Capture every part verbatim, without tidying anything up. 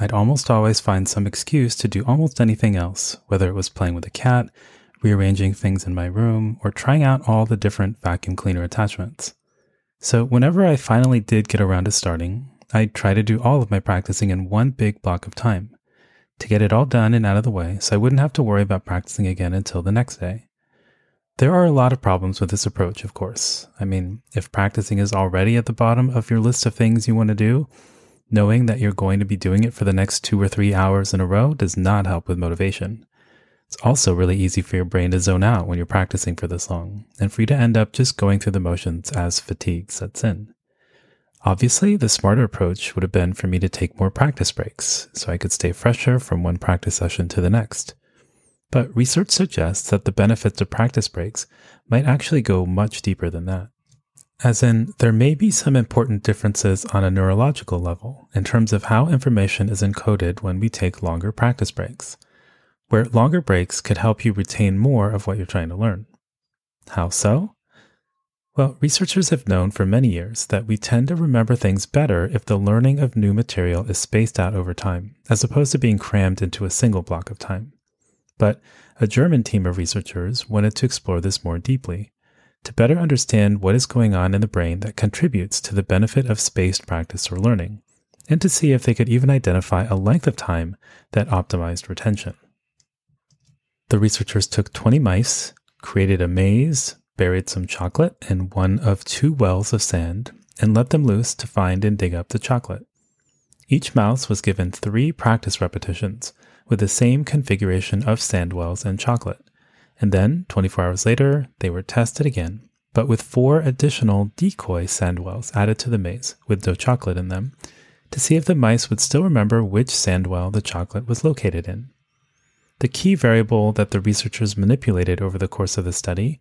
I'd almost always find some excuse to do almost anything else, whether it was playing with a cat, rearranging things in my room, or trying out all the different vacuum cleaner attachments. So whenever I finally did get around to starting, I'd try to do all of my practicing in one big block of time, to get it all done and out of the way so I wouldn't have to worry about practicing again until the next day. There are a lot of problems with this approach, of course. I mean, if practicing is already at the bottom of your list of things you want to do, knowing that you're going to be doing it for the next two or three hours in a row does not help with motivation. It's also really easy for your brain to zone out when you're practicing for this long, and for you to end up just going through the motions as fatigue sets in. Obviously, the smarter approach would have been for me to take more practice breaks, so I could stay fresher from one practice session to the next. But research suggests that the benefits of practice breaks might actually go much deeper than that. As in, there may be some important differences on a neurological level in terms of how information is encoded when we take longer practice breaks, where longer breaks could help you retain more of what you're trying to learn. How so? Well, researchers have known for many years that we tend to remember things better if the learning of new material is spaced out over time, as opposed to being crammed into a single block of time. But a German team of researchers wanted to explore this more deeply, to better understand what is going on in the brain that contributes to the benefit of spaced practice or learning, and to see if they could even identify a length of time that optimized retention. The researchers took twenty mice, created a maze, buried some chocolate in one of two wells of sand, and let them loose to find and dig up the chocolate. Each mouse was given three practice repetitions with the same configuration of sand wells and chocolate. And then, twenty-four hours later, they were tested again, but with four additional decoy sand wells added to the maze, with no chocolate in them, to see if the mice would still remember which sand well the chocolate was located in. The key variable that the researchers manipulated over the course of the study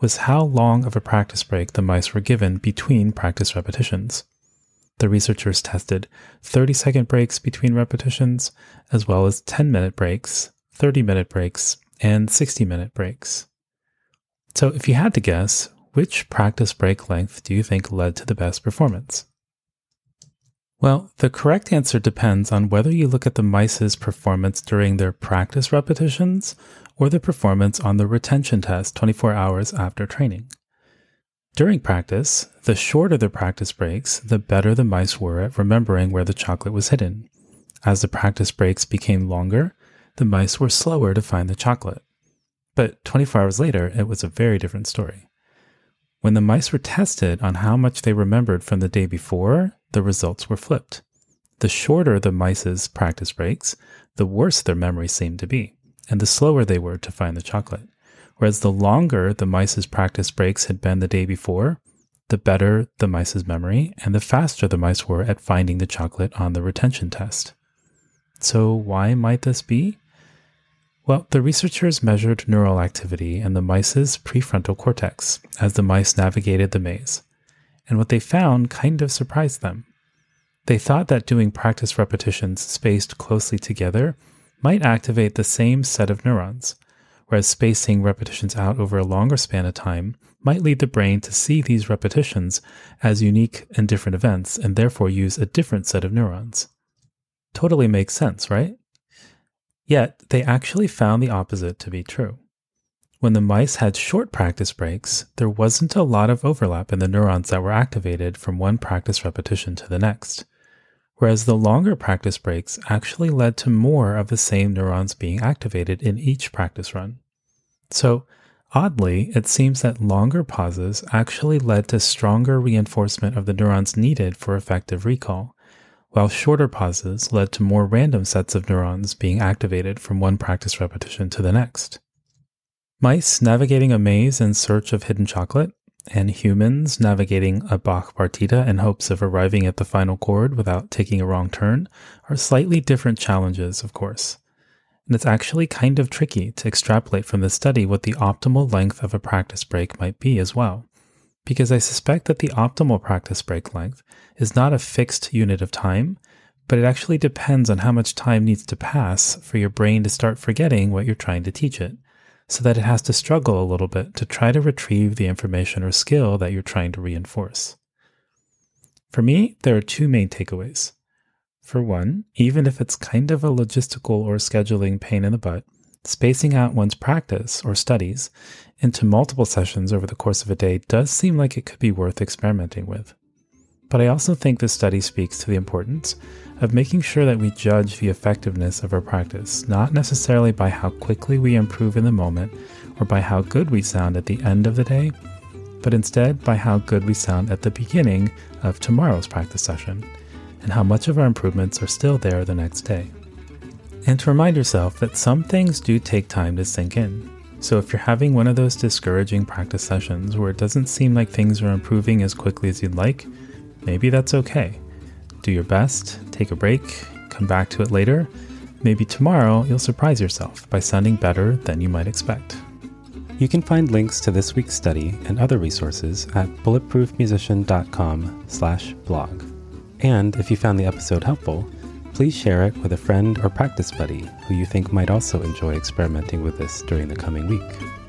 was how long of a practice break the mice were given between practice repetitions. The researchers tested thirty-second breaks between repetitions, as well as ten-minute breaks, thirty-minute breaks, and sixty-minute breaks. So if you had to guess, which practice break length do you think led to the best performance? Well, the correct answer depends on whether you look at the mice's performance during their practice repetitions or their performance on the retention test twenty-four hours after training. During practice, the shorter the practice breaks, the better the mice were at remembering where the chocolate was hidden. As the practice breaks became longer, the mice were slower to find the chocolate. But twenty-four hours later, it was a very different story. When the mice were tested on how much they remembered from the day before, the results were flipped. The shorter the mice's practice breaks, the worse their memory seemed to be, and the slower they were to find the chocolate. Whereas the longer the mice's practice breaks had been the day before, the better the mice's memory, and the faster the mice were at finding the chocolate on the retention test. So why might this be? Well, the researchers measured neural activity in the mice's prefrontal cortex as the mice navigated the maze, and what they found kind of surprised them. They thought that doing practice repetitions spaced closely together might activate the same set of neurons, whereas spacing repetitions out over a longer span of time might lead the brain to see these repetitions as unique and different events and therefore use a different set of neurons. Totally makes sense, right? Yet, they actually found the opposite to be true. When the mice had short practice breaks, there wasn't a lot of overlap in the neurons that were activated from one practice repetition to the next, whereas the longer practice breaks actually led to more of the same neurons being activated in each practice run. So, oddly, it seems that longer pauses actually led to stronger reinforcement of the neurons needed for effective recall, while shorter pauses led to more random sets of neurons being activated from one practice repetition to the next. Mice navigating a maze in search of hidden chocolate, and humans navigating a Bach partita in hopes of arriving at the final chord without taking a wrong turn, are slightly different challenges, of course. And it's actually kind of tricky to extrapolate from this study what the optimal length of a practice break might be as well, because I suspect that the optimal practice break length is not a fixed unit of time, but it actually depends on how much time needs to pass for your brain to start forgetting what you're trying to teach it, so that it has to struggle a little bit to try to retrieve the information or skill that you're trying to reinforce. For me, there are two main takeaways. For one, even if it's kind of a logistical or scheduling pain in the butt, spacing out one's practice or studies into multiple sessions over the course of a day does seem like it could be worth experimenting with. But I also think this study speaks to the importance of making sure that we judge the effectiveness of our practice, not necessarily by how quickly we improve in the moment or by how good we sound at the end of the day, but instead by how good we sound at the beginning of tomorrow's practice session, and how much of our improvements are still there the next day. And to remind yourself that some things do take time to sink in. So if you're having one of those discouraging practice sessions where it doesn't seem like things are improving as quickly as you'd like, maybe that's okay. Do your best, take a break, come back to it later. Maybe tomorrow you'll surprise yourself by sounding better than you might expect. You can find links to this week's study and other resources at bulletproof musician dot com slash blog. And if you found the episode helpful, please share it with a friend or practice buddy who you think might also enjoy experimenting with this during the coming week.